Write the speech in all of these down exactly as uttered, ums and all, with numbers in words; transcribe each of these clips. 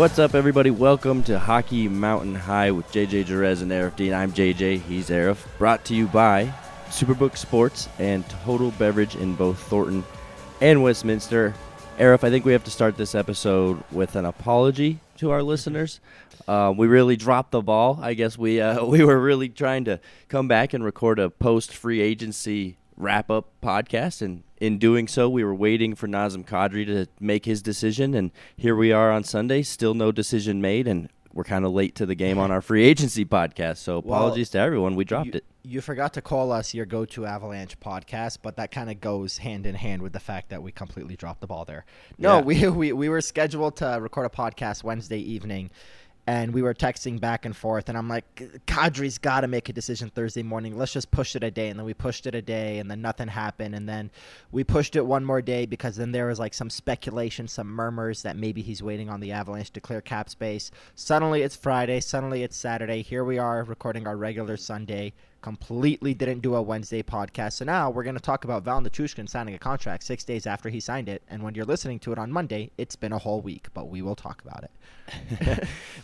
What's up, everybody? Welcome to Hockey Mountain High with J J. Jerez and Aarif Deen. I'm J J. He's Aarif. Brought to you by Superbook Sports and Total Beverage in both Thornton and Westminster. Aarif, I think we have to start this episode with an apology to our listeners. Uh, we really dropped the ball. I guess we uh, we were really trying to come back and record a post-free agency wrap-up podcast, and in doing so, we were waiting for Nazem Kadri to make his decision, and here we are on Sunday, still no decision made, and we're kind of late to the game on our free agency podcast, so apologies well, to everyone. We dropped you, it. You forgot to call us your go-to Avalanche podcast, but that kind of goes hand-in-hand with the fact that we completely dropped the ball there. No, yeah. we, we, we were scheduled to record a podcast Wednesday evening, and we were texting back and forth, and I'm like, Kadri's got to make a decision Thursday morning. Let's just push it a day. And then we pushed it a day, and then nothing happened. And then we pushed it one more day because then there was like some speculation, some murmurs that maybe he's waiting on the Avalanche to clear cap space. Suddenly it's Friday. Suddenly it's Saturday. Here we are recording our regular Sunday. Completely didn't do a Wednesday podcast. So now we're going to talk about Valeri Nichushkin signing a contract six days after he signed it. And when you're listening to it on Monday, it's been a whole week, but we will talk about it.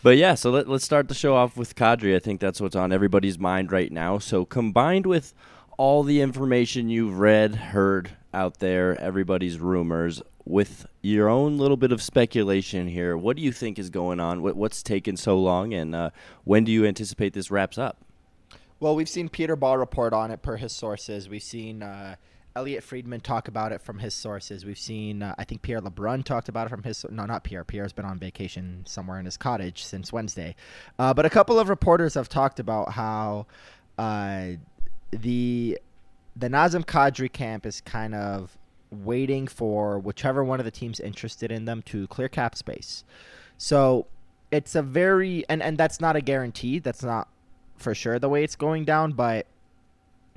But yeah, so let, let's start the show off with Kadri. I think that's what's on everybody's mind right now. So combined with all the information you've read, heard out there, everybody's rumors, with your own little bit of speculation here, what do you think is going on? What, what's taken so long? And uh, when do you anticipate this wraps up? Well, we've seen Peter Ball report on it per his sources. We've seen uh, Elliott Friedman talk about it from his sources. We've seen, uh, I think Pierre LeBrun talked about it from his – no, not Pierre. Pierre's been on vacation somewhere in his cottage since Wednesday. Uh, but a couple of reporters have talked about how uh, the the Nazem Kadri camp is kind of waiting for whichever one of the teams interested in them to clear cap space. So it's a very – and and that's not a guarantee. That's not – for sure the way it's going down, but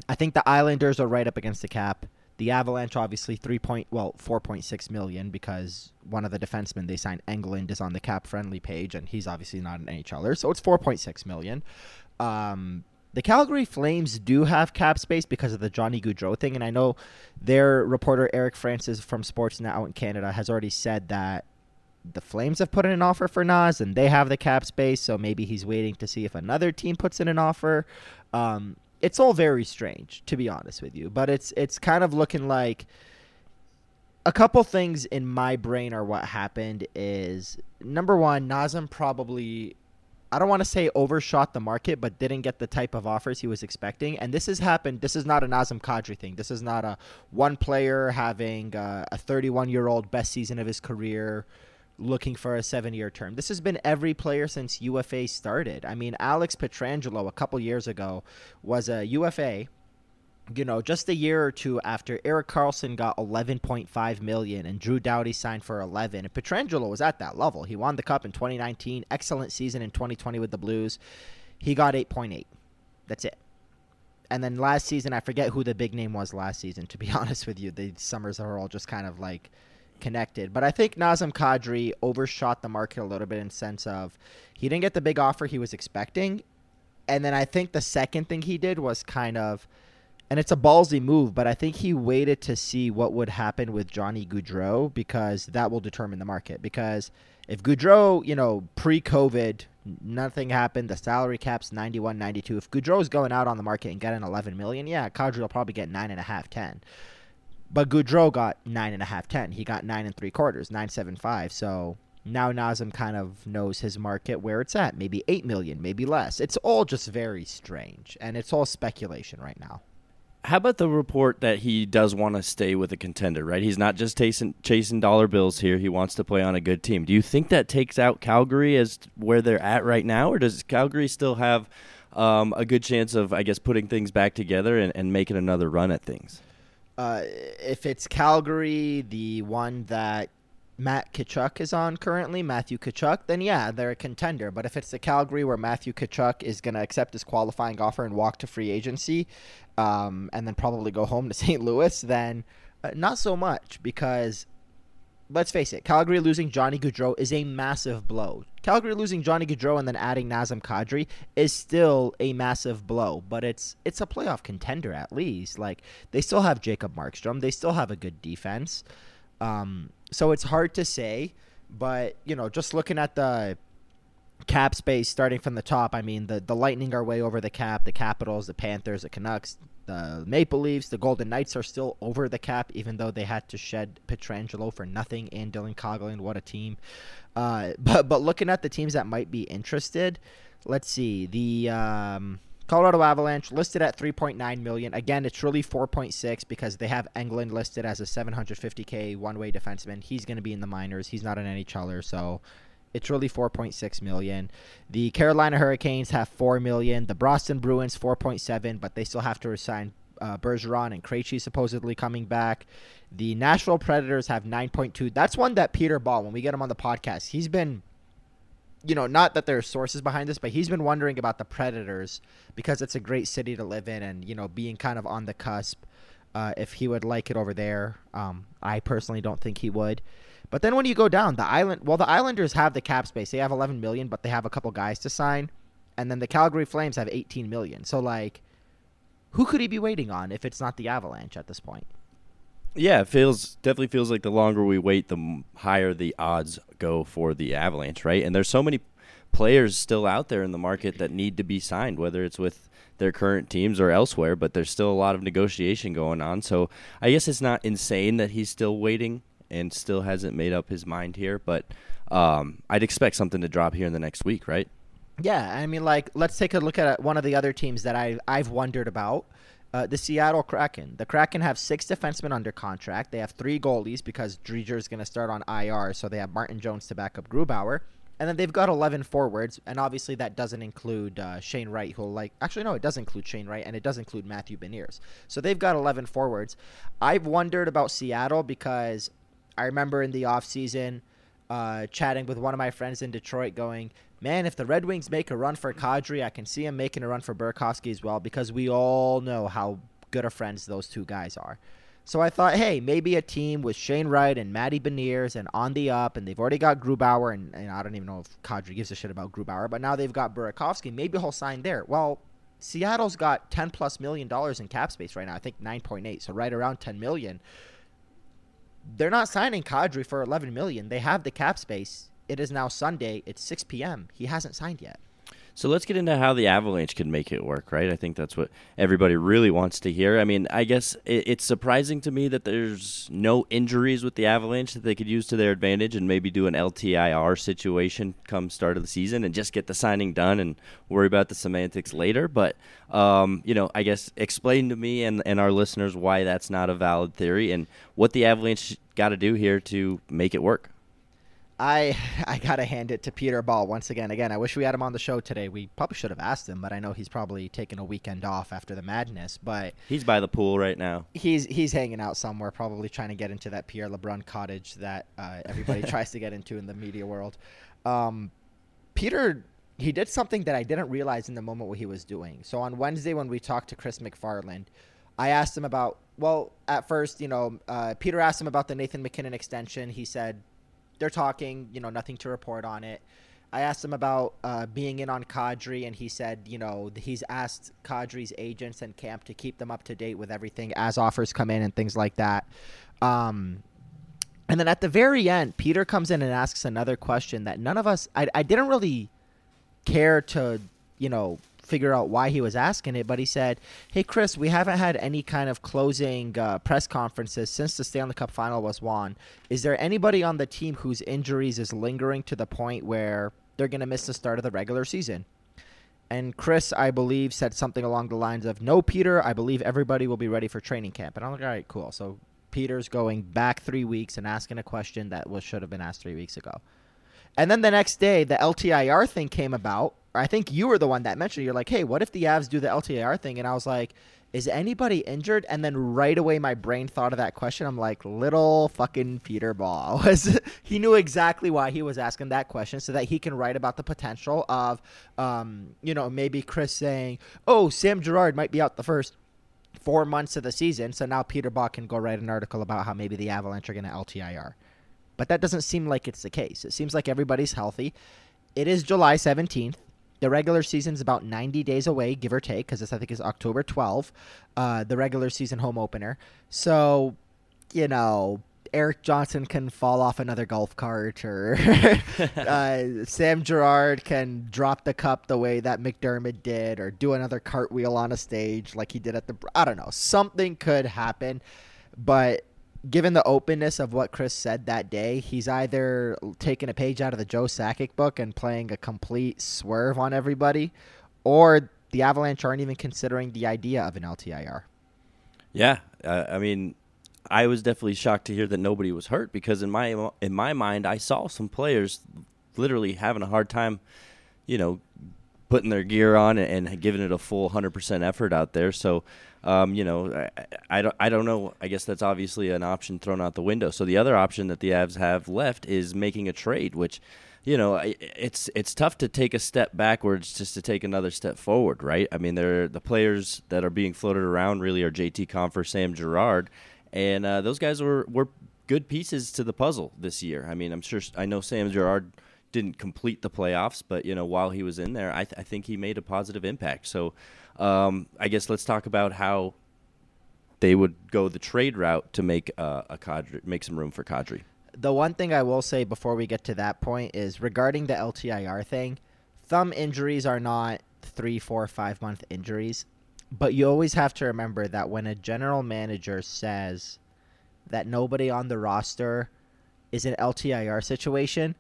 I think the Islanders are right up against the cap. The Avalanche, obviously, three point well four point six million because one of the defensemen they signed, Englund, is on the cap friendly page, and he's obviously not an N H L er, so it's four point six million. Um, the Calgary Flames do have cap space because of the Johnny Gaudreau thing, and I know their reporter Eric Francis from Sportsnet out in Canada has already said that the Flames have put in an offer for Naz, and they have the cap space, so maybe he's waiting to see if another team puts in an offer. Um, it's all very strange, to be honest with you, but it's it's kind of looking like a couple things in my brain are what happened is, number one, Nazem probably, I don't want to say overshot the market, but didn't get the type of offers he was expecting. And this has happened. This is not a Nazem Kadri thing. This is not a one player having uh, a thirty-one-year-old best season of his career looking for a seven-year term. This has been every player since U F A started. I mean, Alex Petrangelo a couple years ago was a U F A, you know, just a year or two after Eric Carlson got eleven point five million dollars and Drew Doughty signed for eleven. And Petrangelo was at that level. He won the Cup in twenty nineteen, excellent season in twenty twenty with the Blues. He got eight point eight. That's it. And then last season, I forget who the big name was last season, to be honest with you. The summers are all just kind of like connected, but I think Nazem Kadri overshot the market a little bit in the sense of he didn't get the big offer he was expecting, and then I think the second thing he did was kind of, and it's a ballsy move, but I think he waited to see what would happen with Johnny Gaudreau because that will determine the market. Because if Gaudreau, you know, pre-COVID, nothing happened, the salary cap's ninety-one, ninety-two. If Gaudreau's going out on the market and getting eleven million, yeah, Kadri will probably get nine and a half, ten. But Gaudreau got nine and a half, ten. He got nine and three quarters, nine seven five. So now Nazem kind of knows his market where it's at. Maybe eight million, maybe less. It's all just very strange, and it's all speculation right now. How about the report that he does want to stay with a contender, right? He's not just chasing, chasing dollar bills here. He wants to play on a good team. Do you think that takes out Calgary as where they're at right now, or does Calgary still have um, a good chance of, I guess, putting things back together and, and making another run at things? Uh, if it's Calgary, the one that Matt Tkachuk is on currently, Matthew Tkachuk, then yeah, they're a contender. But if it's the Calgary where Matthew Tkachuk is going to accept his qualifying offer and walk to free agency um, and then probably go home to Saint Louis, then uh, not so much because let's face it, Calgary losing Johnny Gaudreau is a massive blow. Calgary losing Johnny Gaudreau and then adding Nazem Kadri is still a massive blow, but it's it's a playoff contender at least. Like they still have Jacob Markstrom, they still have a good defense, um, so it's hard to say. But, you know, just looking at the cap space starting from the top, I mean, the, the Lightning are way over the cap, the Capitals, the Panthers, the Canucks, the Maple Leafs, the Golden Knights are still over the cap, even though they had to shed Petrangelo for nothing and Dylan Coghlan. What a team. Uh, but, but looking at the teams that might be interested, let's see, the um, Colorado Avalanche listed at three point nine million dollars. Again, it's really four point six because they have Englund listed as a seven hundred fifty thousand dollars one-way defenseman. He's going to be in the minors. He's not an NHLer, so it's really four point six million dollars. The Carolina Hurricanes have four million dollars. The Boston Bruins, four point seven million dollars, but they still have to resign uh, Bergeron and Krejci supposedly coming back. The Nashville Predators have nine point two million dollars. That's one that Peter Ball, when we get him on the podcast, he's been, you know, not that there are sources behind this, but he's been wondering about the Predators because it's a great city to live in and, you know, being kind of on the cusp uh, if he would like it over there. Um, I personally don't think he would. But then when you go down, the Island, well, the Islanders have the cap space. They have eleven million dollars, but they have a couple guys to sign. And then the Calgary Flames have eighteen million dollars. So, like, who could he be waiting on if it's not the Avalanche at this point? Yeah, it feels definitely feels like the longer we wait, the higher the odds go for the Avalanche, right? And there's so many players still out there in the market that need to be signed, whether it's with their current teams or elsewhere, but there's still a lot of negotiation going on. So I guess it's not insane that he's still waiting and still hasn't made up his mind here, but um, I'd expect something to drop here in the next week, right? Yeah, I mean, like, let's take a look at one of the other teams that I, I've wondered about, uh, the Seattle Kraken. The Kraken have six defensemen under contract. They have three goalies because Dreger is going to start on I R, so they have Martin Jones to back up Grubauer. And then they've got eleven forwards, and obviously that doesn't include uh, Shane Wright, who'll like – actually, no, it does include Shane Wright, and it does include Matthew Beniers. So they've got eleven forwards. I've wondered about Seattle because – I remember in the offseason uh, chatting with one of my friends in Detroit going, man, if the Red Wings make a run for Kadri, I can see him making a run for Burakovsky as well because we all know how good of friends those two guys are. So I thought, hey, maybe a team with Shane Wright and Matty Beniers and on the up, and they've already got Grubauer, and, and I don't even know if Kadri gives a shit about Grubauer, but now they've got Burakovsky. Maybe he'll sign there. Well, Seattle's got ten plus million dollars in cap space right now, I think nine point eight, so right around ten million. They're not signing Kadri for eleven million dollars. They have the cap space. It is now Sunday. It's six p.m. He hasn't signed yet. So let's get into how the Avalanche can make it work, right? I think that's what everybody really wants to hear. I mean, I guess it's surprising to me that there's no injuries with the Avalanche that they could use to their advantage and maybe do an L T I R situation come start of the season and just get the signing done and worry about the semantics later. But, um, you know, I guess explain to me and, and our listeners why that's not a valid theory and what the Avalanche got to do here to make it work. I I got to hand it to Peter Ball once again. Again, I wish we had him on the show today. We probably should have asked him, but I know he's probably taking a weekend off after the madness. But he's by the pool right now. He's he's hanging out somewhere, probably trying to get into that Pierre LeBrun cottage that uh, everybody tries to get into in the media world. Um, Peter, he did something that I didn't realize in the moment what he was doing. So on Wednesday when we talked to Chris MacFarland, I asked him about, well, at first, you know, uh, Peter asked him about the Nathan McKinnon extension. He said, they're talking, you know, nothing to report on it. I asked him about uh, being in on Kadri, and he said, you know, he's asked Kadri's agents and camp to keep them up to date with everything as offers come in and things like that. Um, and then at the very end, Peter comes in and asks another question that none of us I, – I didn't really care to, you know, figure out why he was asking it, but he said, hey, Chris, we haven't had any kind of closing uh, press conferences since the Stanley Cup final was won. Is there anybody on the team whose injuries is lingering to the point where they're going to miss the start of the regular season? And Chris, I believe, said something along the lines of, no, Peter, I believe everybody will be ready for training camp. And I'm like, all right, cool. So Peter's going back three weeks and asking a question that was should have been asked three weeks ago. And then the next day, the L T I R thing came about. I think you were the one that mentioned it. You're like, hey, what if the Avs do the L T I R thing? And I was like, is anybody injured? And then right away my brain thought of that question. I'm like, little fucking Peter Ball. He knew exactly why he was asking that question so that he can write about the potential of, um, you know, maybe Chris saying, oh, Sam Girard might be out the first four months of the season. So now Peter Ball can go write an article about how maybe the Avalanche are going to L T I R. But that doesn't seem like it's the case. It seems like everybody's healthy. It is July seventeenth. The regular season's about ninety days away, give or take, because this, I think, is October twelfth, uh, the regular season home opener. So, you know, Eric Johnson can fall off another golf cart, or uh, Sam Girard can drop the cup the way that McDermott did, or do another cartwheel on a stage like he did at the – I don't know. Something could happen, but given the openness of what Chris said that day, he's either taking a page out of the Joe Sakic book and playing a complete swerve on everybody, or the Avalanche aren't even considering the idea of an L T I R. Yeah, uh, I mean – I was definitely shocked to hear that nobody was hurt, because in my in my mind, I saw some players literally having a hard time, you know, putting their gear on and, and giving it a full one hundred percent effort out there. So, um, you know, I, I, don't, I don't know. I guess that's obviously an option thrown out the window. So the other option that the Avs have left is making a trade, which, you know, it's it's tough to take a step backwards just to take another step forward, right? I mean, there the players that are being floated around really are J T Compher, Sam Girard. And uh, those guys were, were good pieces to the puzzle this year. I mean, I'm sure I know Sam Girard didn't complete the playoffs, but you know, while he was in there, I, th- I think he made a positive impact. So um, I guess let's talk about how they would go the trade route to make uh, a Kadri, make some room for Kadri. The one thing I will say before we get to that point is regarding the L T I R thing, thumb injuries are not three, four, five month injuries. But you always have to remember that when a general manager says that nobody on the roster is an L T I R situation,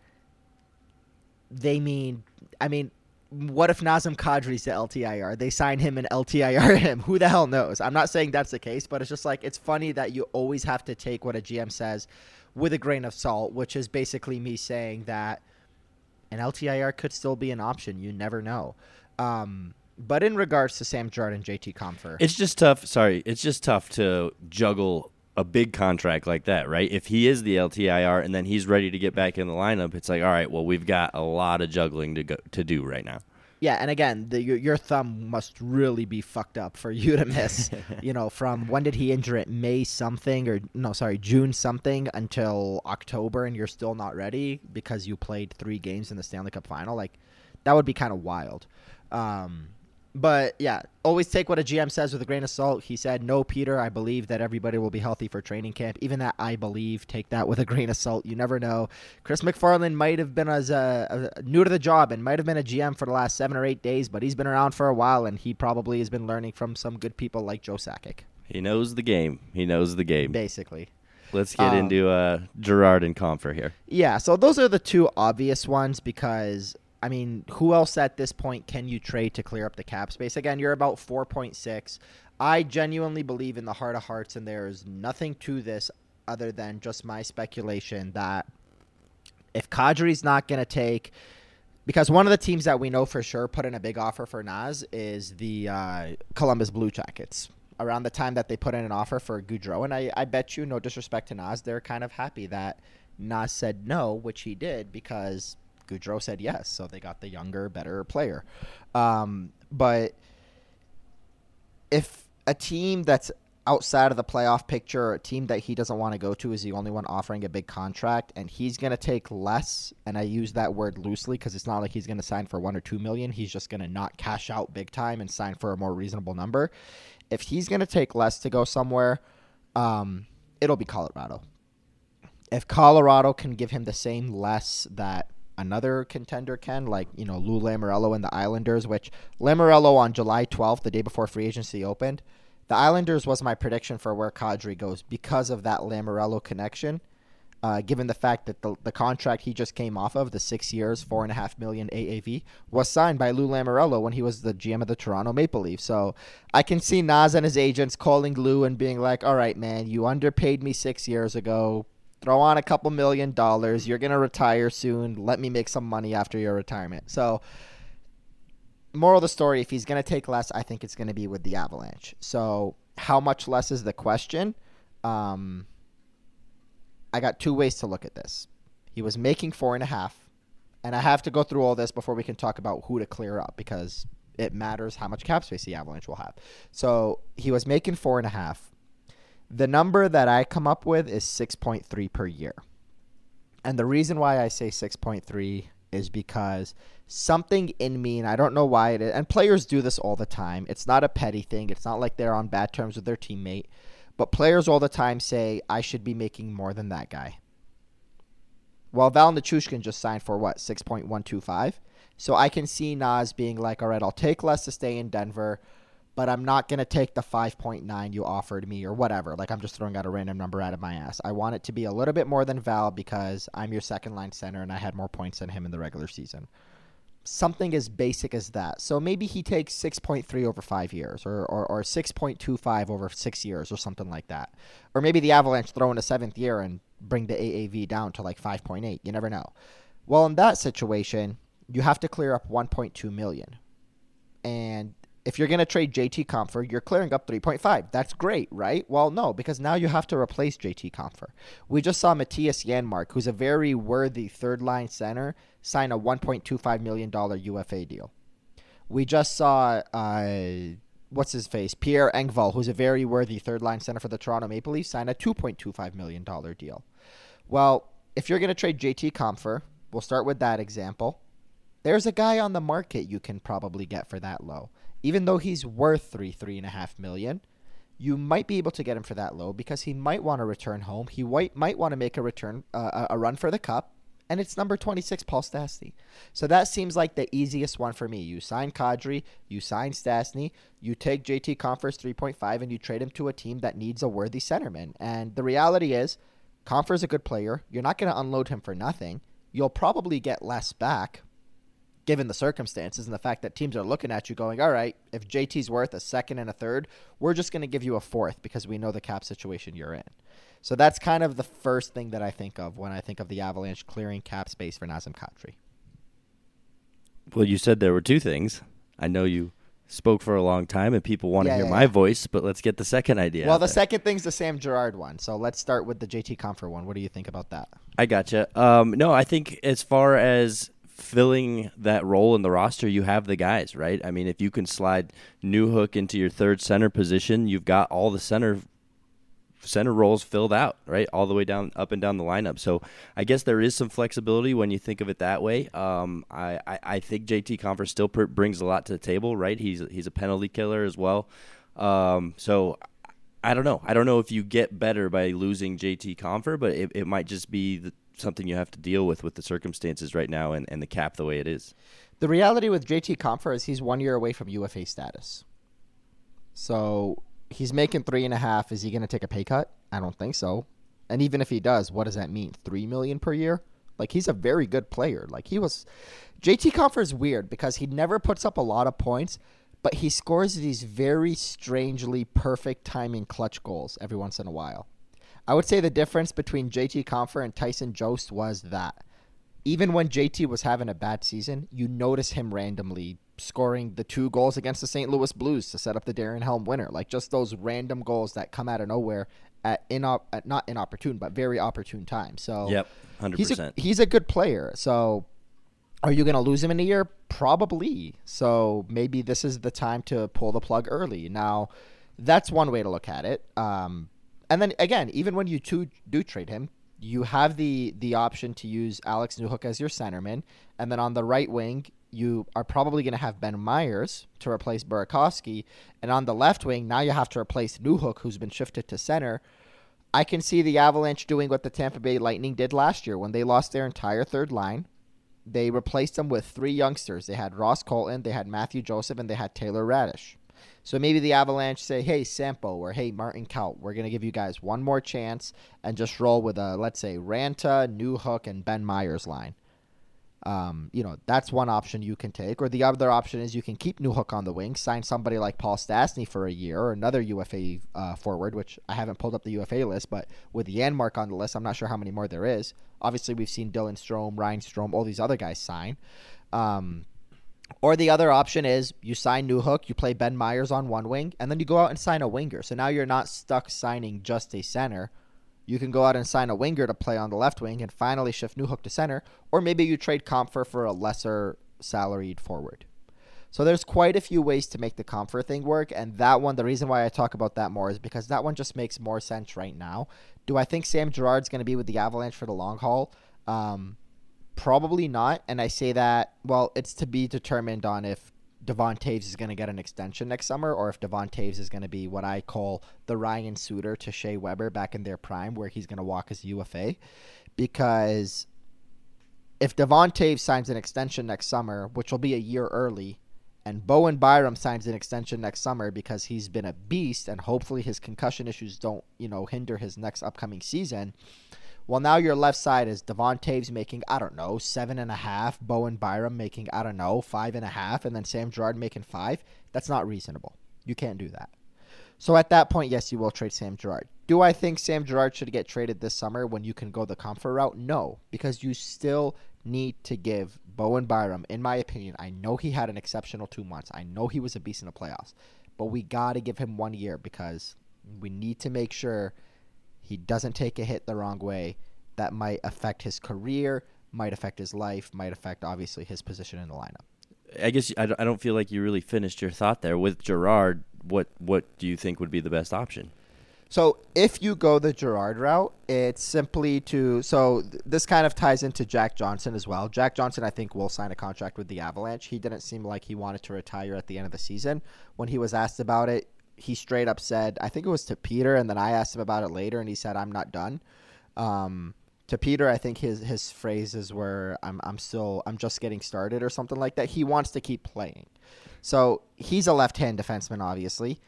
they mean, I mean, what if Nazem Kadri's the L T I R? They sign him and L T I R him. Who the hell knows? I'm not saying that's the case, but it's just like, it's funny that you always have to take what a G M says with a grain of salt, which is basically me saying that an L T I R could still be an option. You never know. Um, But in regards to Sam Girard and J T Compher, it's just tough. Sorry, it's just tough to juggle a big contract like that, right? If he is the L T I R and then he's ready to get back in the lineup, it's like, all right, well, we've got a lot of juggling to go, to do right now. Yeah, and again, the, your, your thumb must really be fucked up for you to miss. You know, from when did he injure it? May something or no, sorry, June something until October, and you're still not ready because you played three games in the Stanley Cup final. Like, that would be kind of wild. Um, But, yeah, always take what a G M says with a grain of salt. He said, no, Peter, I believe that everybody will be healthy for training camp. Even that I believe, take that with a grain of salt. You never know. Chris MacFarland might have been as a, a, new to the job and might have been a G M for the last seven or eight days, but he's been around for a while, and he probably has been learning from some good people like Joe Sakic. He knows the game. He knows the game. Basically. Let's get um, into uh, Girard and Compher here. Yeah, so those are the two obvious ones because – I mean, who else at this point can you trade to clear up the cap space? Again, you're about four point six. I genuinely believe in the heart of hearts, and there is nothing to this other than just my speculation that if Kadri's not going to take – because one of the teams that we know for sure put in a big offer for Naz is the uh, Columbus Blue Jackets around the time that they put in an offer for Gaudreau. And I, I bet you, no disrespect to Naz, they're kind of happy that Naz said no, which he did, because – Gaudreau said yes, so they got the younger, better player. Um, but if a team that's outside of the playoff picture, a team that he doesn't want to go to, is the only one offering a big contract, and he's going to take less, and I use that word loosely because it's not like he's going to sign for one or two million. He's just going to not cash out big time and sign for a more reasonable number. If he's going to take less to go somewhere, um, it'll be Colorado. If Colorado can give him the same less that another contender can, like, you know, Lou Lamoriello and the Islanders, which Lamoriello on July twelfth, the day before free agency opened, the Islanders was my prediction for where Kadri goes because of that Lamoriello connection, uh, given the fact that the, the contract he just came off of, the six years, four and a half million A A V, was signed by Lou Lamoriello when he was the G M of the Toronto Maple Leafs. So I can see Naz and his agents calling Lou and being like, all right, man, you underpaid me six years ago. Throw on a couple million dollars. You're going to retire soon. Let me make some money after your retirement. So, moral of the story, if he's going to take less, I think it's going to be with the Avalanche. So, how much less is the question? Um, I got two ways to look at this. He was making four and a half. And I have to go through all this before we can talk about who to clear up, because it matters how much cap space the Avalanche will have. So, he was making four and a half. The number that I come up with is six point three per year. And the reason why I say six point three is because something in me, and I don't know why it is, and players do this all the time. It's not a petty thing. It's not like they're on bad terms with their teammate. But players all the time say, I should be making more than that guy. Well, Valeri Nichushkin just signed for, what, six point one two five? So I can see Naz being like, all right, I'll take less to stay in Denver, but I'm not going to take the five point nine you offered me or whatever. Like, I'm just throwing out a random number out of my ass. I want it to be a little bit more than Val because I'm your second-line center and I had more points than him in the regular season. Something as basic as that. So maybe he takes six point three over five years or, or, or six point two five over six years or something like that. Or maybe the Avalanche throw in a seventh year and bring the A A V down to like five point eight. You never know. Well, in that situation, you have to clear up one point two million dollars. And if you're going to trade J T Compher, you're clearing up three point five. That's great, right? Well, no, because now you have to replace J T Compher. We just saw Matthias Janmark, who's a very worthy third-line center, sign a one point two five million dollars U F A deal. We just saw, uh, what's his face, Pierre Engvall, who's a very worthy third-line center for the Toronto Maple Leafs, sign a two point two five million dollars deal. Well, if you're going to trade J T Compher, we'll start with that example. There's a guy on the market you can probably get for that low. Even though he's worth three, three and a half million, you might be able to get him for that low because he might want to return home. He might, might want to make a return, uh, a run for the cup, and it's number twenty-six, Paul Stastny. So that seems like the easiest one for me. You sign Kadri, you sign Stastny, you take J T Compher's three point five, and you trade him to a team that needs a worthy centerman. And the reality is, Compher's a good player. You're not going to unload him for nothing. You'll probably get less back, given the circumstances and the fact that teams are looking at you going, all right, if J T's worth a second and a third, we're just going to give you a fourth because we know the cap situation you're in. So that's kind of the first thing that I think of when I think of the Avalanche clearing cap space for Nazem Kadri. Well, you said there were two things. I know you spoke for a long time and people want yeah, to hear yeah, my yeah. voice, but let's get the second idea. Well, the there. second thing's the Sam Girard one. So let's start with the J T Compher one. What do you think about that? I gotcha. Um, no, I think as far as filling that role in the roster, you have the guys, right? I mean, if you can slide Newhook into your third center position, you've got all the center center roles filled out, right? All the way down, up and down the lineup. So I guess there is some flexibility when you think of it that way. Um, I, I, I think J T Compher still pr- brings a lot to the table, right? He's, he's a penalty killer as well. Um, so I don't know. I don't know if you get better by losing J T Compher, but it, it might just be the something you have to deal with with the circumstances right now and, and the cap the way it is. The reality with J T Compher is he's one year away from U F A status. So he's making three and a half. Is he going to take a pay cut? I don't think so. And even if he does, what does that mean? Three million per year? Like, he's a very good player. Like, he was J T Compher is weird because he never puts up a lot of points, but he scores these very strangely perfect timing clutch goals every once in a while. I would say the difference between J T Compher and Tyson Jost was that even when J T was having a bad season, you notice him randomly scoring the two goals against the Saint Louis Blues to set up the Darren Helm winner. Like, just those random goals that come out of nowhere at, inop- at not inopportune, but very opportune time. So yep, one hundred percent. He's a, he's a good player. So are you going to lose him in a year? Probably. So maybe this is the time to pull the plug early. Now, that's one way to look at it. Um, And then, again, even when you two do trade him, you have the the option to use Alex Newhook as your centerman. And then on the right wing, you are probably going to have Ben Meyers to replace Burakovsky. And on the left wing, now you have to replace Newhook, who's been shifted to center. I can see the Avalanche doing what the Tampa Bay Lightning did last year when they lost their entire third line. They replaced them with three youngsters. They had Ross Colton, they had Matthew Joseph, and they had Taylor Radish. So maybe the Avalanche say, hey, Sampo, or hey, Martin Kaut, we're going to give you guys one more chance and just roll with a, let's say, Ranta, Newhook, and Ben Meyers line. Um, you know, that's one option you can take. Or the other option is you can keep Newhook on the wing, sign somebody like Paul Stastny for a year or another U F A uh, forward, which I haven't pulled up the U F A list, but with Janmark on the list, I'm not sure how many more there is. Obviously, we've seen Dylan Strome, Ryan Strome, all these other guys sign. Um Or the other option is you sign Newhook, you play Ben Meyers on one wing, and then you go out and sign a winger. So now you're not stuck signing just a center. You can go out and sign a winger to play on the left wing and finally shift Newhook to center. Or maybe you trade Compher for a lesser salaried forward. So there's quite a few ways to make the Compher thing work. And that one, the reason why I talk about that more is because that one just makes more sense right now. Do I think Sam Girard's going to be with the Avalanche for the long haul? Um... Probably not, and I say that, well, it's to be determined on if Devon Toews is going to get an extension next summer, or if Devon Toews is going to be what I call the Ryan Suter to Shea Weber back in their prime, where he's going to walk as U F A. Because if Devon Toews signs an extension next summer, which will be a year early, and Bowen Byram signs an extension next summer because he's been a beast and hopefully his concussion issues don't, you know, hinder his next upcoming season. Well, now your left side is Devon Toews making, I don't know, seven and a half. Bowen Byram making, I don't know, five and a half. And then Sam Girard making five. That's not reasonable. You can't do that. So at that point, yes, you will trade Sam Girard. Do I think Sam Girard should get traded this summer when you can go the comfort route? No, because you still need to give Bowen Byram, in my opinion, I know he had an exceptional two months. I know he was a beast in the playoffs. But we got to give him one year because we need to make sure he doesn't take a hit the wrong way. That might affect his career, might affect his life, might affect, obviously, his position in the lineup. I guess I don't feel like you really finished your thought there. With Girard, what, what do you think would be the best option? So if you go the Girard route, it's simply to – so this kind of ties into Jack Johnson as well. Jack Johnson, I think, will sign a contract with the Avalanche. He didn't seem like he wanted to retire at the end of the season. When he was asked about it, he straight up said, I think it was to Peter, and then I asked him about it later, and he said, I'm not done. Um, to Peter, I think his his phrases were, I'm I'm still, I'm just getting started or something like that. He wants to keep playing. So he's a left-hand defenseman, obviously.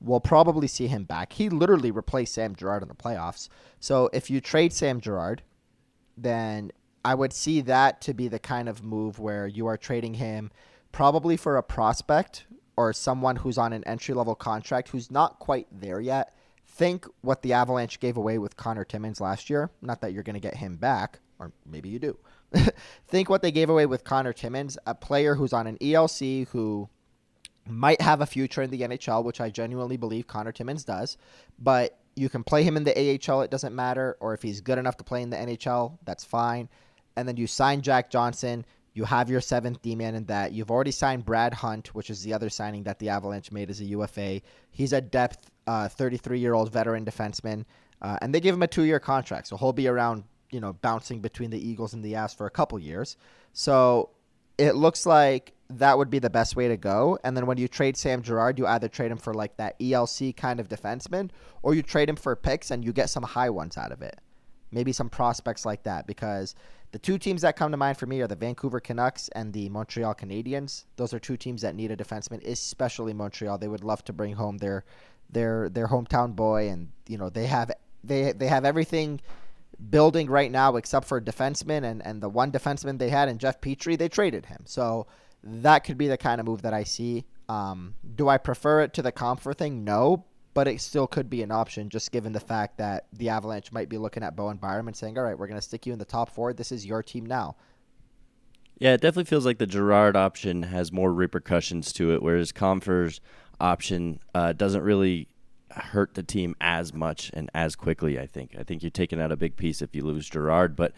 We'll probably see him back. He literally replaced Sam Girard in the playoffs. So if you trade Sam Girard, then I would see that to be the kind of move where you are trading him probably for a prospect or someone who's on an entry-level contract who's not quite there yet. Think what the Avalanche gave away with Connor Timmins last year. Not that you're going to get him back, or maybe you do. Think what they gave away with Connor Timmins, a player who's on an E L C who might have a future in the N H L, which I genuinely believe Connor Timmins does. But you can play him in the A H L, it doesn't matter. Or if he's good enough to play in the N H L, that's fine. And then you sign Jack Johnson. You have your seventh D-man in that. You've already signed Brad Hunt, which is the other signing that the Avalanche made as a U F A. He's a depth uh, thirty-three-year-old veteran defenseman, uh, and they give him a two-year contract. So he'll be around, you know, bouncing between the Eagles and the Avs for a couple years. So it looks like that would be the best way to go. And then when you trade Sam Girard, you either trade him for like that E L C kind of defenseman, or you trade him for picks and you get some high ones out of it. Maybe some prospects like that, because the two teams that come to mind for me are the Vancouver Canucks and the Montreal Canadiens. Those are two teams that need a defenseman, especially Montreal. They would love to bring home their their their hometown boy, and you know they have they they have everything building right now except for defensemen, and and the one defenseman they had in Jeff Petrie, they traded him. So that could be the kind of move that I see. Um, do I prefer it to the Comfort thing? No. But it still could be an option, just given the fact that the Avalanche might be looking at Bowen Byram and saying, all right, we're going to stick you in the top four. This is your team now. Yeah, it definitely feels like the Girard option has more repercussions to it, whereas Comfort's option uh, doesn't really hurt the team as much and as quickly, I think. I think you're taking out a big piece if you lose Girard, but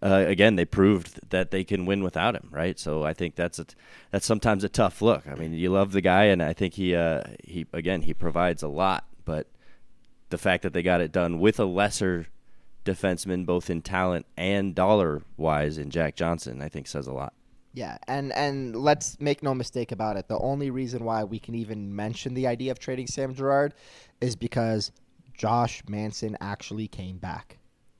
Uh, again, they proved that they can win without him, right? So I think that's a, that's sometimes a tough look. I mean, you love the guy, and I think he uh, he again he provides a lot, but the fact that they got it done with a lesser defenseman, both in talent and dollar wise, in Jack Johnson, I think says a lot. Yeah, and and let's make no mistake about it. The only reason why we can even mention the idea of trading Sam Girard is because Josh Manson actually came back.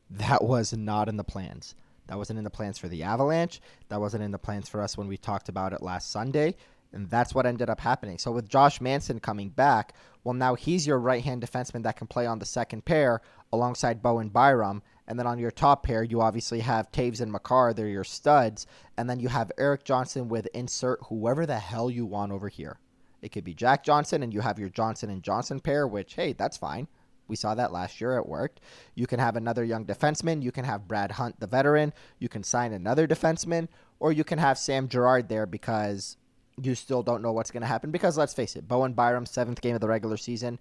That was not in the plans. That wasn't in the plans for the Avalanche. That wasn't in the plans for us when we talked about it last Sunday. And that's what ended up happening. So with Josh Manson coming back, well, now he's your right-hand defenseman that can play on the second pair alongside Bowen Byram. And then on your top pair, you obviously have Toews and Makar. They're your studs. And then you have Eric Johnson with insert whoever the hell you want over here. It could be Jack Johnson, and you have your Johnson and Johnson pair, which, hey, that's fine. We saw that last year. It worked. You can have another young defenseman. You can have Brad Hunt, the veteran. You can sign another defenseman. Or you can have Sam Girard there because you still don't know what's going to happen. Because let's face it, Bowen Byram, seventh game of the regular season,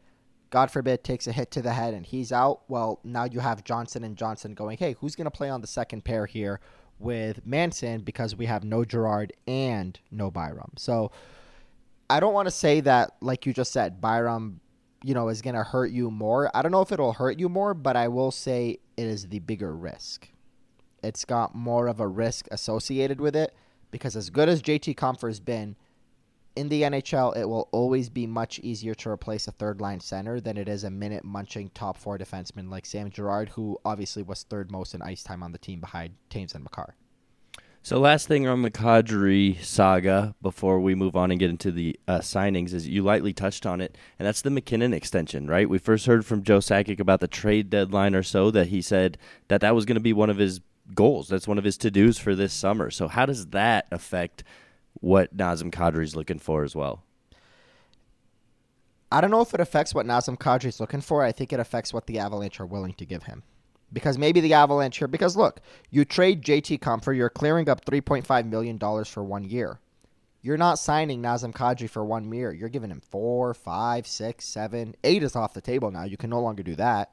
God forbid, takes a hit to the head and he's out. Well, now you have Johnson and Johnson going, hey, who's going to play on the second pair here with Manson because we have no Girard and no Byram. So I don't want to say that, like you just said, Byram you know, is going to hurt you more. I don't know if it'll hurt you more, but I will say it is the bigger risk. It's got more of a risk associated with it because as good as J T Comfort's been, in the N H L, it will always be much easier to replace a third-line center than it is a minute-munching top-four defenseman like Sam Girard, who obviously was third most in ice time on the team behind Taves and Makar. So last thing on the Kadri saga before we move on and get into the uh, signings is you lightly touched on it, and that's the McKinnon extension, right? We first heard from Joe Sakic about the trade deadline or so that he said that that was going to be one of his goals. That's one of his to-dos for this summer. So how does that affect what Nazem Kadri's looking for as well? I don't know if it affects what Nazem Kadri's looking for. I think it affects what the Avalanche are willing to give him. Because maybe the Avalanche here, because look, you trade J T Comfer, you're clearing up three point five million dollars for one year. You're not signing Nazem Kadri for one year. You're giving him four, five, six, seven, eight is off the table now. You can no longer do that.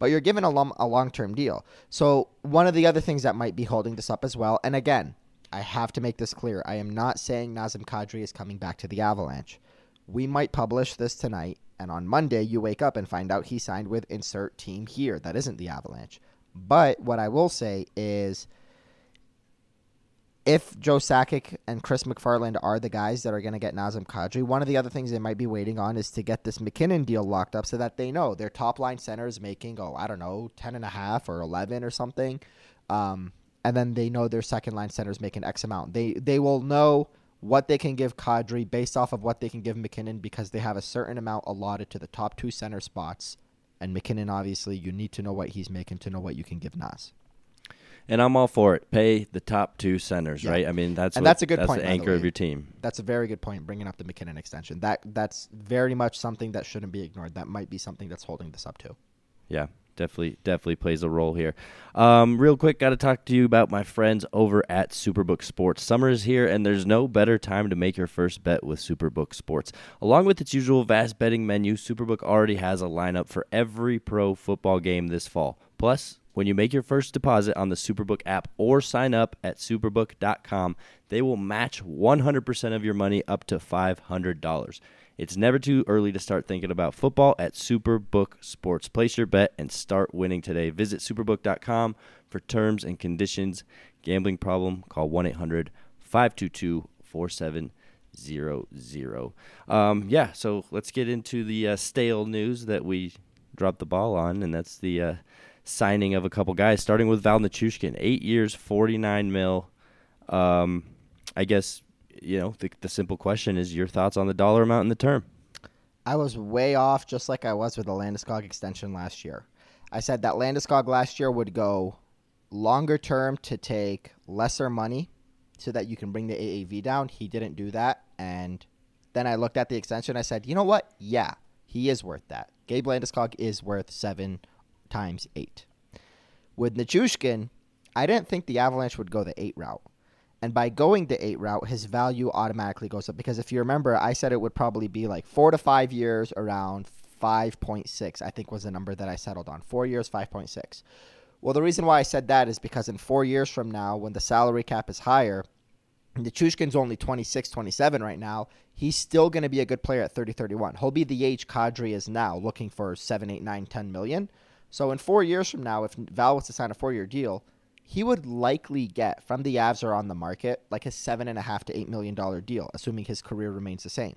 But you're giving a, long, a long-term deal. So one of the other things that might be holding this up as well, and again, I have to make this clear. I am not saying Nazem Kadri is coming back to the Avalanche. We might publish this tonight, and on Monday you wake up and find out he signed with insert team here. That isn't the Avalanche. But what I will say is if Joe Sakic and Chris MacFarland are the guys that are going to get Nazem Kadri, one of the other things they might be waiting on is to get this McKinnon deal locked up so that they know their top-line center is making, oh, I don't know, ten and a half or eleven or something. Um, and then they know their second-line center is making X amount. They, they will know what they can give Kadri based off of what they can give McKinnon because they have a certain amount allotted to the top two center spots. And McKinnon, obviously, you need to know what he's making to know what you can give Naz. And I'm all for it. Pay the top two centers, yeah. Right? I mean, that's, and what, that's a good that's point. That's the anchor the of your team. That's a very good point, bringing up the McKinnon extension. That That's very much something that shouldn't be ignored. That might be something that's holding this up, too. Yeah. Definitely, definitely plays a role here. Um, real quick, got to talk to you about my friends over at Superbook Sports. Summer is here, and there's no better time to make your first bet with Superbook Sports. Along with its usual vast betting menu, Superbook already has a lineup for every pro football game this fall. Plus, when you make your first deposit on the Superbook app or sign up at superbook dot com, they will match one hundred percent of your money up to five hundred dollars. It's never too early to start thinking about football at Superbook Sports. Place your bet and start winning today. Visit superbook dot com for terms and conditions. Gambling problem? Call one eight hundred five two two four seven zero zero. Um, yeah, so let's get into the uh, stale news that we dropped the ball on, and that's the uh, signing of a couple guys, starting with Val Nichushkin. Eight years, forty-nine mil. Um, I guess... You know, the, the simple question is your thoughts on the dollar amount and the term. I was way off, just like I was with the Landeskog extension last year. I said that Landeskog last year would go longer term to take lesser money so that you can bring the A A V down. He didn't do that. And then I looked at the extension. I said, you know what? Yeah, he is worth that. Gabe Landeskog is worth seven times eight. With Nichushkin, I didn't think the Avalanche would go the eight route. And by going the eight route, his value automatically goes up. Because if you remember, I said it would probably be like four to five years around five point six, I think was the number that I settled on. Four years, five point six. Well, the reason why I said that is because in four years from now, when the salary cap is higher, Nichushkin's only twenty-six, twenty-seven right now. He's still going to be a good player at thirty, thirty-one. He'll be the age Kadri is now, looking for seven, eight, nine, ten million. So in four years from now, if Val was to sign a four-year deal, he would likely get from the Avs or on the market like a seven and a half to eight million dollar deal, assuming his career remains the same.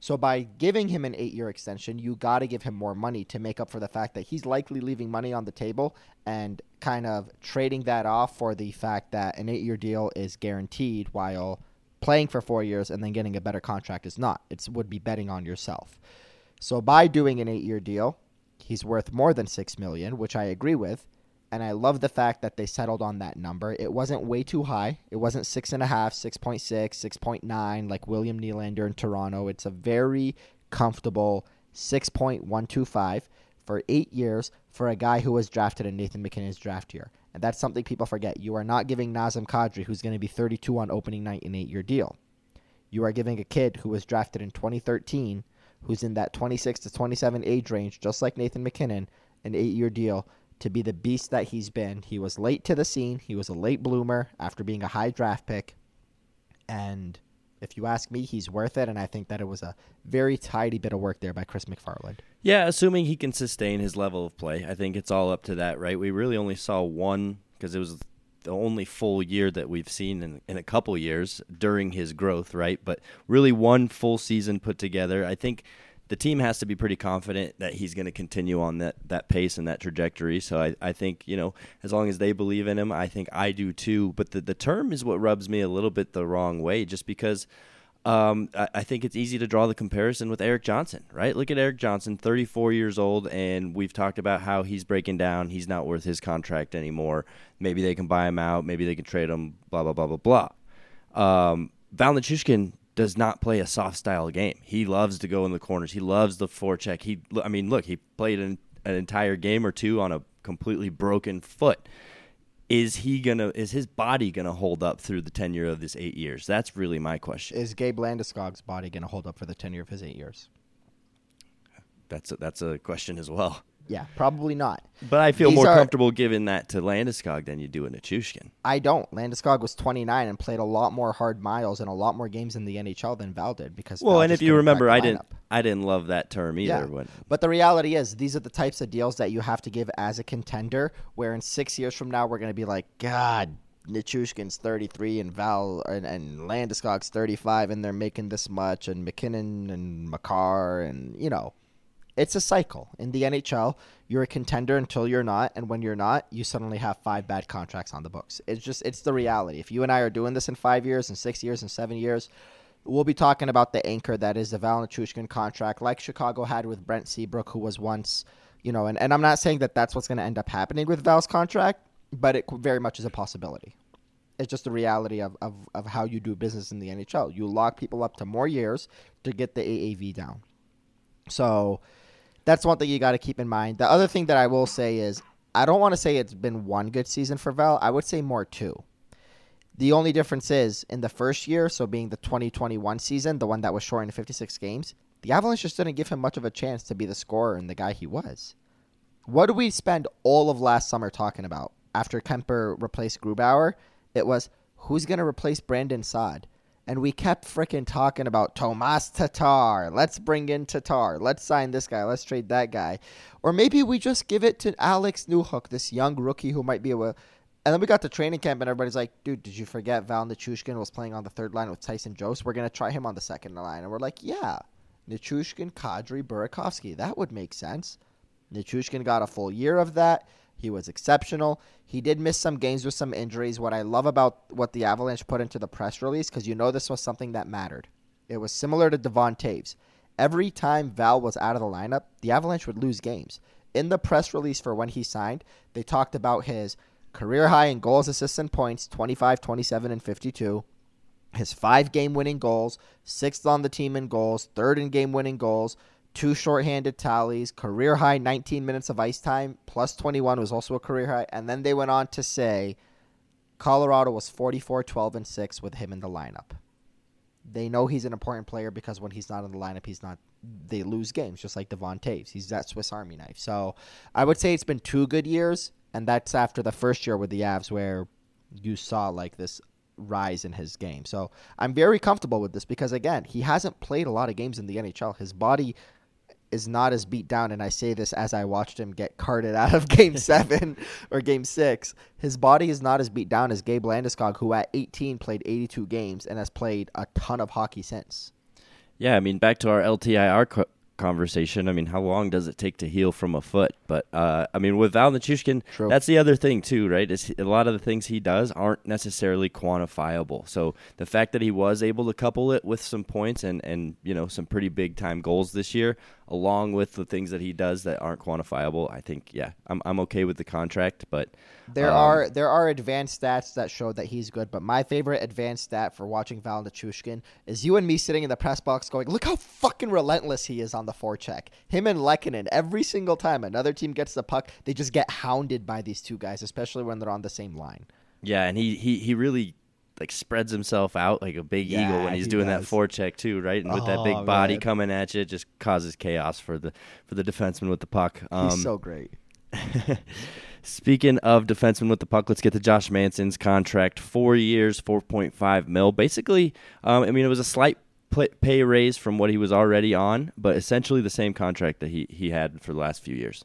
So by giving him an eight year extension, you got to give him more money to make up for the fact that he's likely leaving money on the table and kind of trading that off for the fact that an eight year deal is guaranteed while playing for four years and then getting a better contract is not. It would be betting on yourself. So by doing an eight year deal, he's worth more than six million, which I agree with. And I love the fact that they settled on that number. It wasn't way too high. It wasn't six point five, six point six, six point nine like William Nylander in Toronto. It's a very comfortable six point one two five for eight years for a guy who was drafted in Nathan McKinnon's draft year. And that's something people forget. You are not giving Nazem Kadri, who's going to be thirty-two on opening night, an eight-year deal. You are giving a kid who was drafted in twenty thirteen, who's in that twenty-six to twenty-seven age range, just like Nathan McKinnon, an eight-year deal to be the beast that he's been. He was late to the scene. He was a late bloomer after being a high draft pick. And if you ask me, he's worth it. And I think that it was a very tidy bit of work there by Chris MacFarland. Yeah, assuming he can sustain his level of play. I think it's all up to that, right? We really only saw one, because it was the only full year that we've seen in, in a couple years during his growth, right? But really one full season put together. I think the team has to be pretty confident that he's going to continue on that, that pace and that trajectory. So I, I think, you know, as long as they believe in him, I think I do too. But the, the term is what rubs me a little bit the wrong way, just because um, I, I think it's easy to draw the comparison with Eric Johnson, right? Look at Eric Johnson, thirty-four years old, and we've talked about how he's breaking down. He's not worth his contract anymore. Maybe they can buy him out. Maybe they can trade him, blah, blah, blah, blah, blah. Um, Valeri Nichushkin does not play a soft style game. He loves to go in the corners. He loves the forecheck. He, I mean, look, he played an, an entire game or two on a completely broken foot. Is he gonna? Is his body gonna hold up through the tenure of this eight years? That's really my question. Is Gabe Landeskog's body gonna hold up for the tenure of his eight years? That's a, that's a question as well. Yeah, probably not. But I feel These more are, comfortable giving that to Landeskog than you do in Nichushkin. I don't. Landeskog was twenty-nine and played a lot more hard miles and a lot more games in the N H L than Val did. Because well, Val and if you remember, I didn't I didn't love that term either. Yeah. When, but the reality is these are the types of deals that you have to give as a contender, where in six years from now we're going to be like, God, Nichushkin's thirty-three and Val and, and Landeskog's thirty-five and they're making this much, and McKinnon and Makar and, you know. It's a cycle. In the N H L, you're a contender until you're not, and when you're not, you suddenly have five bad contracts on the books. It's just, it's the reality. If you and I are doing this in five years, and six years, and seven years, we'll be talking about the anchor that is the Valeri Nichushkin contract, like Chicago had with Brent Seabrook, who was once, you know, and, and I'm not saying that that's what's going to end up happening with Val's contract, but it very much is a possibility. It's just the reality of, of, of how you do business in the N H L. You lock people up to more years to get the A A V down. So that's one thing you got to keep in mind. The other thing that I will say is I don't want to say it's been one good season for Val. I would say more two. The only difference is in the first year, so being the twenty twenty-one season, the one that was shortened to fifty-six games, the Avalanche just didn't give him much of a chance to be the scorer and the guy he was. What did we spend all of last summer talking about? After Kemper replaced Grubauer, it was who's going to replace Brandon Saad? And we kept freaking talking about Tomas Tatar. Let's bring in Tatar. Let's sign this guy. Let's trade that guy. Or maybe we just give it to Alex Newhook, this young rookie who might be a... And then we got to training camp and everybody's like, dude, did you forget Valeri Nichushkin was playing on the third line with Tyson Jost? We're going to try him on the second line. And we're like, yeah, Nichushkin, Kadri, Burakovsky. That would make sense. Nichushkin got a full year of that. He was exceptional. He did miss some games with some injuries. What I love about what the Avalanche put into the press release, because you know this was something that mattered. It was similar to Devon Toews. Every time Val was out of the lineup, the Avalanche would lose games. In the press release for when he signed, they talked about his career high in goals, assists, and points, twenty-five, twenty-seven, and fifty-two. His five-game winning goals, sixth on the team in goals, third in game winning goals, two shorthanded tallies, career high nineteen minutes of ice time, plus twenty-one was also a career high. And then they went on to say Colorado was forty-four, twelve, and six with him in the lineup. They know he's an important player because when he's not in the lineup, he's not. They lose games, just like Devon Toews. He's that Swiss Army knife. So I would say it's been two good years, and that's after the first year with the Avs where you saw like this rise in his game. So I'm very comfortable with this because, again, he hasn't played a lot of games in the N H L. His body is not as beat down, and I say this as I watched him get carted out of game seven or game six. His body is not as beat down as Gabe Landeskog, who at eighteen played eighty-two games and has played a ton of hockey since. Yeah, I mean, back to our L T I R co- conversation. I mean, how long does it take to heal from a foot? But, uh, I mean, with Valeri Nichushkin, True. That's the other thing, too, right? Is a lot of the things he does aren't necessarily quantifiable. So the fact that he was able to couple it with some points and, and you know, some pretty big-time goals this year, along with the things that he does that aren't quantifiable, I think, yeah, I'm I'm okay with the contract. But there um, are there are advanced stats that show that he's good, but my favorite advanced stat for watching Valeri Nichushkin is you and me sitting in the press box going, look how fucking relentless he is on the forecheck. Him and Lehkonen, every single time another team gets the puck, they just get hounded by these two guys, especially when they're on the same line. Yeah, and he he, he really like spreads himself out like a big yeah, eagle when he's doing does. that forecheck too, right? And oh, with that big body man. coming at you, it just causes chaos for the for the defenseman with the puck. Um, he's so great. Speaking of defensemen with the puck, let's get to Josh Manson's contract. Four years, four point five mil. Basically, um, I mean, it was a slight pay raise from what he was already on, but essentially the same contract that he, he had for the last few years.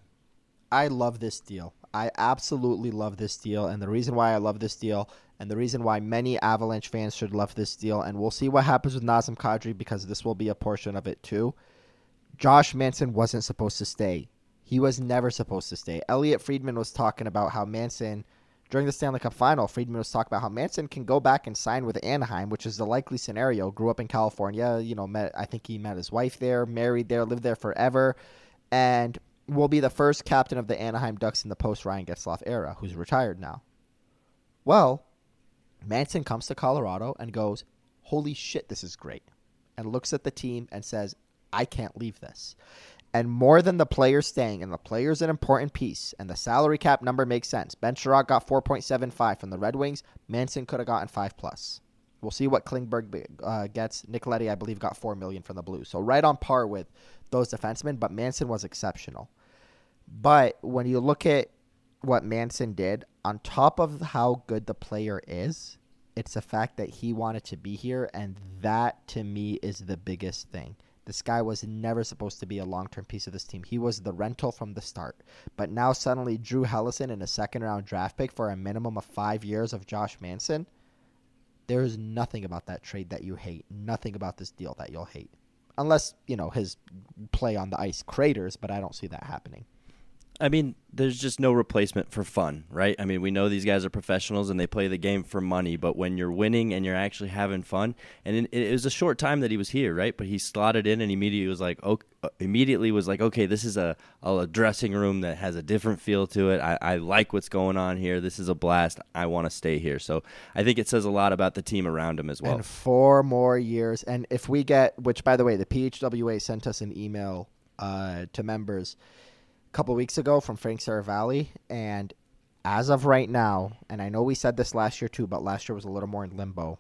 I love this deal. I absolutely love this deal, and the reason why I love this deal, and the reason why many Avalanche fans should love this deal, and we'll see what happens with Nazem Kadri because this will be a portion of it too. Josh Manson wasn't supposed to stay. He was never supposed to stay. Elliott Friedman was talking about how Manson, during the Stanley Cup final, Friedman was talking about how Manson can go back and sign with Anaheim, which is the likely scenario. Grew up in California, you know, met, I think he met his wife there, married there, lived there forever, and will be the first captain of the Anaheim Ducks in the post-Ryan Getzlaf era, who's retired now. Well, Manson comes to Colorado and goes, holy shit, this is great, and looks at the team and says, I can't leave this. And more than the player staying, and the player's an important piece, and the salary cap number makes sense. Ben Chirot got four point seven five from the Red Wings. Manson could have gotten five plus. We'll see what Klingberg uh, gets. Nicoletti, I believe, got four million dollars from the Blues. So right on par with those defensemen, but Manson was exceptional. But when you look at what Manson did, on top of how good the player is, it's the fact that he wanted to be here, and that, to me, is the biggest thing. This guy was never supposed to be a long-term piece of this team. He was the rental from the start. But now suddenly Drew Hellison in a second-round draft pick for a minimum of five years of Josh Manson. There is nothing about that trade that you hate. Nothing about this deal that you'll hate. Unless, you know, his play on the ice craters, but I don't see that happening. I mean, there's just no replacement for fun, right? I mean, we know these guys are professionals and they play the game for money, but when you're winning and you're actually having fun, and it was a short time that he was here, right? But he slotted in and immediately was like, okay, immediately was like, okay, this is a, a dressing room that has a different feel to it. I, I like what's going on here. This is a blast. I want to stay here. So I think it says a lot about the team around him as well. And four more years. And if we get, which by the way, the P H W A sent us an email uh, to members couple weeks ago from Frank Saravalli, and as of right now, and I know we said this last year too, but last year was a little more in limbo.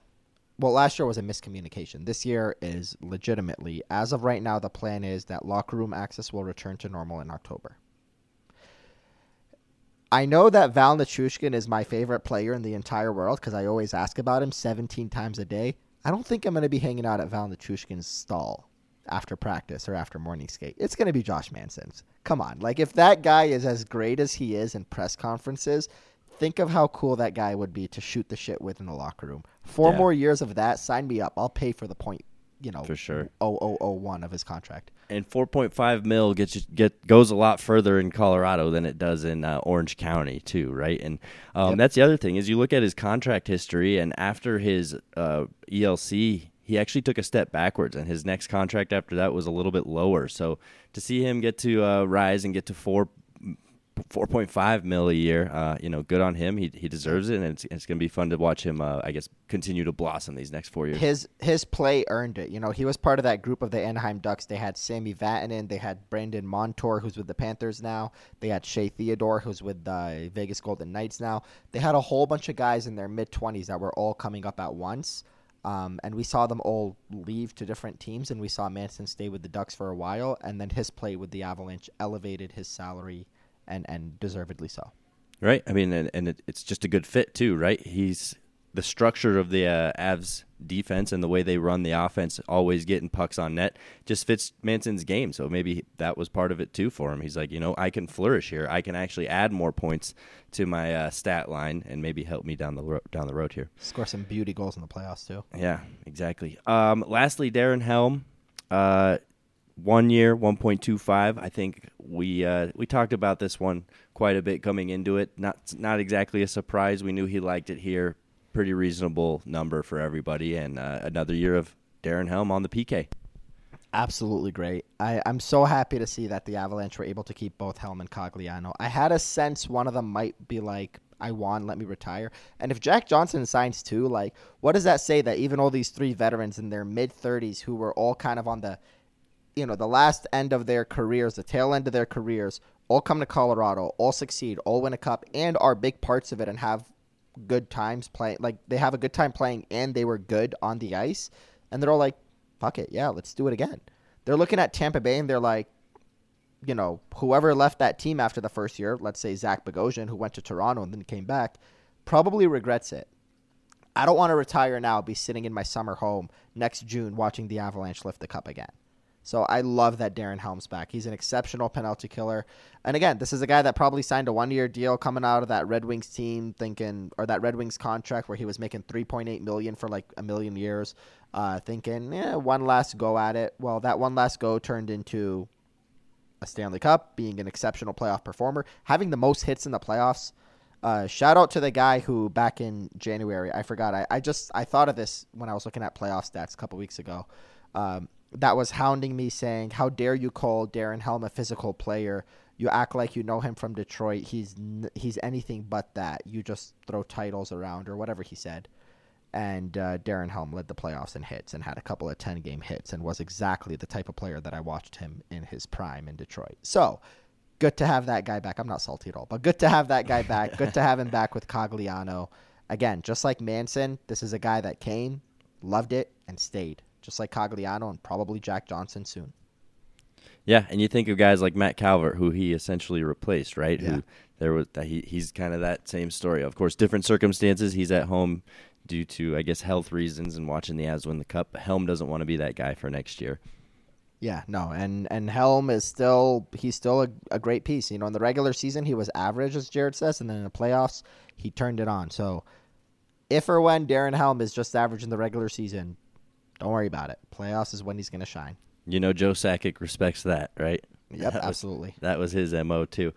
Well, last year was a miscommunication. This year is legitimately, as of right now, the plan is that locker room access will return to normal in October. I know that Val Nichushkin is my favorite player in the entire world because I always ask about him seventeen times a day. I don't think I'm going to be hanging out at Val Nichushkin's stall after practice or after morning skate. It's going to be Josh Manson's. Come on. Like, if that guy is as great as he is in press conferences, think of how cool that guy would be to shoot the shit with in the locker room. Four yeah. more years of that. Sign me up. I'll pay for the point, you know, for sure. oh oh oh one of his contract. And four point five mil gets you, get goes a lot further in Colorado than it does in uh, Orange County too, right? And um, yep. that's the other thing is you look at his contract history, and after his uh, E L C, he actually took a step backwards, and his next contract after that was a little bit lower. So to see him get to uh, rise and get to four, four point five mil a year, uh, you know, good on him. He he deserves it, and it's, it's going to be fun to watch him. Uh, I guess continue to blossom these next four years. His his play earned it. You know, he was part of that group of the Anaheim Ducks. They had Sami Vatanen, they had Brandon Montour, who's with the Panthers now. They had Shea Theodore, who's with the Vegas Golden Knights now. They had a whole bunch of guys in their mid twenties that were all coming up at once. Um, and we saw them all leave to different teams, and we saw Manson stay with the Ducks for a while, and then his play with the Avalanche elevated his salary, and, and deservedly so. Right. I mean, and, and it, it's just a good fit too, right? He's the structure of the uh, Avs defense and the way they run the offense, always getting pucks on net, just fits Manson's game. So maybe that was part of it too for him. He's like, you know, I can flourish here. I can actually add more points to my uh, stat line and maybe help me down the ro- down the road here. Score some beauty goals in the playoffs too. Yeah, exactly. Um, lastly, Darren Helm, uh, one year, one point two five. I think we uh, we talked about this one quite a bit coming into it. Not not exactly a surprise. We knew he liked it here. Pretty reasonable number for everybody, and uh, another year of Darren Helm on the P K. Absolutely great. I, I'm so happy to see that the Avalanche were able to keep both Helm and Cogliano. I had a sense one of them might be like, I won, let me retire. And if Jack Johnson signs too, like, what does that say that even all these three veterans in their mid-thirties who were all kind of on the, you know, the last end of their careers, the tail end of their careers, all come to Colorado, all succeed, all win a cup, and are big parts of it and have good times playing, like they have a good time playing, and they were good on the ice, and they're all like, fuck it, yeah, let's do it again. They're looking at Tampa Bay and they're like, you know, whoever left that team after the first year, let's say Zach Bogosian, who went to Toronto and then came back, probably regrets it. I don't want to retire now, be sitting in my summer home next June watching the Avalanche lift the cup again. So I love that Darren Helm's back. He's an exceptional penalty killer. And again, this is a guy that probably signed a one-year deal coming out of that Red Wings team thinking, or that Red Wings contract where he was making three point eight million dollars for like a million years, uh, thinking, yeah, one last go at it. Well, that one last go turned into a Stanley Cup, being an exceptional playoff performer, having the most hits in the playoffs. Uh, shout out to the guy who back in January, I forgot. I, I just, I thought of this when I was looking at playoff stats a couple weeks ago. Um, that was hounding me saying, how dare you call Darren Helm a physical player? You act like you know him from Detroit. He's, he's anything but that. You just throw titles around or whatever he said. And uh, Darren Helm led the playoffs in hits and had a couple of ten-game hits and was exactly the type of player that I watched him in his prime in Detroit. So good to have that guy back. I'm not salty at all, but good to have that guy back. Good to have him back with Cogliano. Again, just like Manson, this is a guy that came, loved it, and stayed, just like Cogliano and probably Jack Johnson soon. Yeah, and you think of guys like Matt Calvert, who he essentially replaced, right? Yeah. Who there was he, he's kind of that same story. Of course, different circumstances. He's at home due to, I guess, health reasons and watching the Avs win the Cup. Helm doesn't want to be that guy for next year. Yeah, no, and and Helm is still, he's still a, a great piece. You know, in the regular season, he was average, as Jared says, and then in the playoffs, he turned it on. So if or when Darren Helm is just average in the regular season, don't worry about it. Playoffs is when he's going to shine. You know, Joe Sakic respects that, right? Yep, that absolutely. Was, that was his M O too.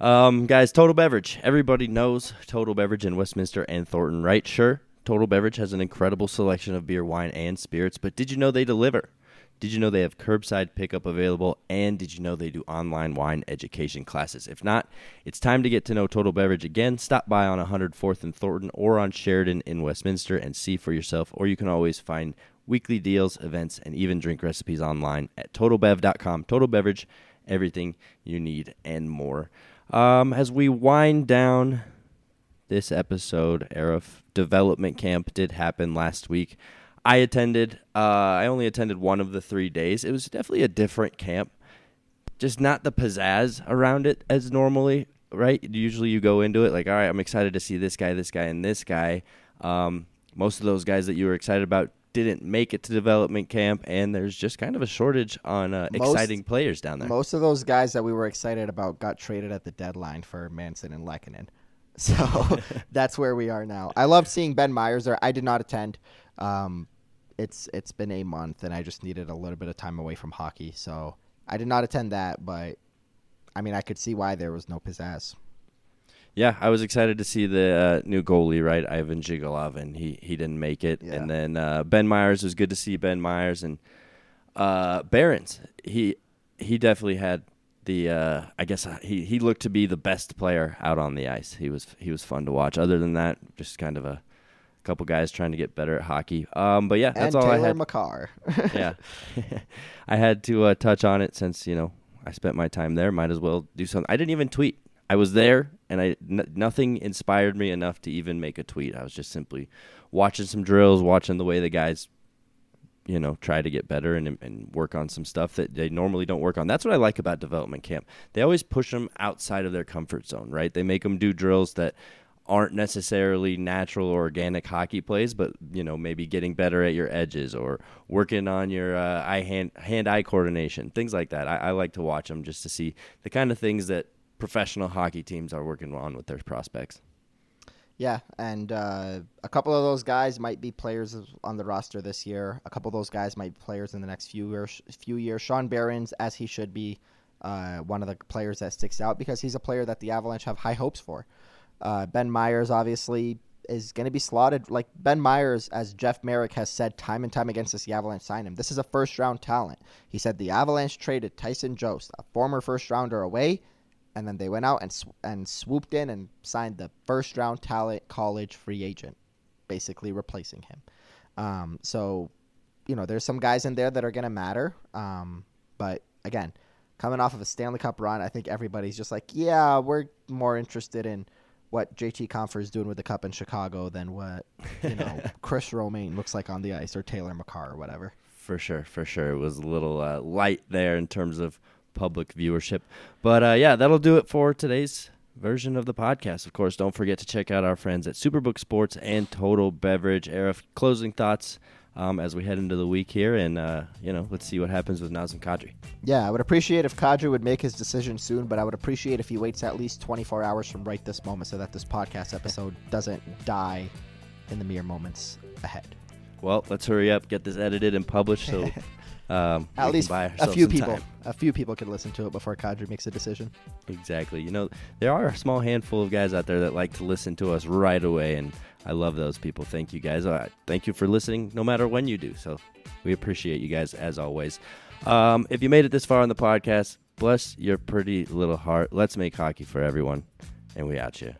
Um, guys, Total Beverage. Everybody knows Total Beverage in Westminster and Thornton, right? Sure. Total Beverage has an incredible selection of beer, wine, and spirits, but did you know they deliver? Did you know they have curbside pickup available? And did you know they do online wine education classes? If not, it's time to get to know Total Beverage again. Stop by on one hundred fourth and Thornton or on Sheridan in Westminster and see for yourself, or you can always find weekly deals, events, and even drink recipes online at total bev dot com. Total Beverage, everything you need and more. Um, as we wind down this episode, Aarif, development camp did happen last week. I attended. Uh, I only attended one of the three days. It was definitely a different camp, just not the pizzazz around it as normally, right? Usually you go into it like, all right, I'm excited to see this guy, this guy, and this guy. Um, most of those guys that you were excited about didn't make it to development camp, and there's just kind of a shortage on uh, most, exciting players down there. Most of those guys that we were excited about got traded at the deadline for Manson and Lehkonen. So that's where we are now. I love seeing Ben Meyers there. I did not attend. Um, it's It's been a month, and I just needed a little bit of time away from hockey. So I did not attend that, but, I mean, I could see why there was no pizzazz. Yeah, I was excited to see the uh, new goalie, right, Ivan Jigolovin. He he didn't make it. Yeah. And then uh, Ben Meyers, it was good to see Ben Meyers. And uh, Barons, he he definitely had the, uh, I guess he, he looked to be the best player out on the ice. He was he was fun to watch. Other than that, just kind of a couple guys trying to get better at hockey. Um, but, yeah, that's and all Taylor I had. Taylor McCarr. Yeah. I had to uh, touch on it since, you know, I spent my time there. Might as well do something. I didn't even tweet. I was there, and I n- nothing inspired me enough to even make a tweet. I was just simply watching some drills, watching the way the guys, you know, try to get better and and work on some stuff that they normally don't work on. That's what I like about development camp. They always push them outside of their comfort zone, right? They make them do drills that aren't necessarily natural or organic hockey plays, but, you know, maybe getting better at your edges or working on your uh, eye hand, hand-eye coordination, things like that. I, I like to watch them just to see the kind of things that professional hockey teams are working on with their prospects. Yeah, and uh, a couple of those guys might be players on the roster this year. A couple of those guys might be players in the next few years. Few years. Sean Barons, as he should be, uh, one of the players that sticks out because he's a player that the Avalanche have high hopes for. Uh, Ben Meyers, obviously, is going to be slotted. Like Ben Meyers, as Jeff Merrick has said time and time again since the Avalanche signed him, this is a first-round talent. He said the Avalanche traded Tyson Jost, a former first-rounder, away, and then they went out and sw- and swooped in and signed the first-round talent college free agent, basically replacing him. Um, so, you know, there's some guys in there that are going to matter. Um, but, again, coming off of a Stanley Cup run, I think everybody's just like, yeah, we're more interested in what J T Compher is doing with the Cup in Chicago than what, you know, Chris Romain looks like on the ice or Taylor McCarr or whatever. For sure, for sure. It was a little uh, light there in terms of public viewership. But uh, yeah, that'll do it for today's version of the podcast. Of course, don't forget to check out our friends at Superbook Sports and Total Beverage. Aarif, closing thoughts um, as we head into the week here. And, uh, you know, let's see what happens with Nazem Kadri. Yeah, I would appreciate if Kadri would make his decision soon, but I would appreciate if he waits at least twenty-four hours from right this moment so that this podcast episode doesn't die in the mere moments ahead. Well, let's hurry up, get this edited and published so um, at least buy a few people, time. a few people can listen to it before Kadri makes a decision. Exactly. You know, there are a small handful of guys out there that like to listen to us right away, and I love those people. Thank you guys. Uh, thank you for listening, no matter when you do. So we appreciate you guys as always. Um, if you made it this far on the podcast, bless your pretty little heart. Let's make hockey for everyone, and we out you.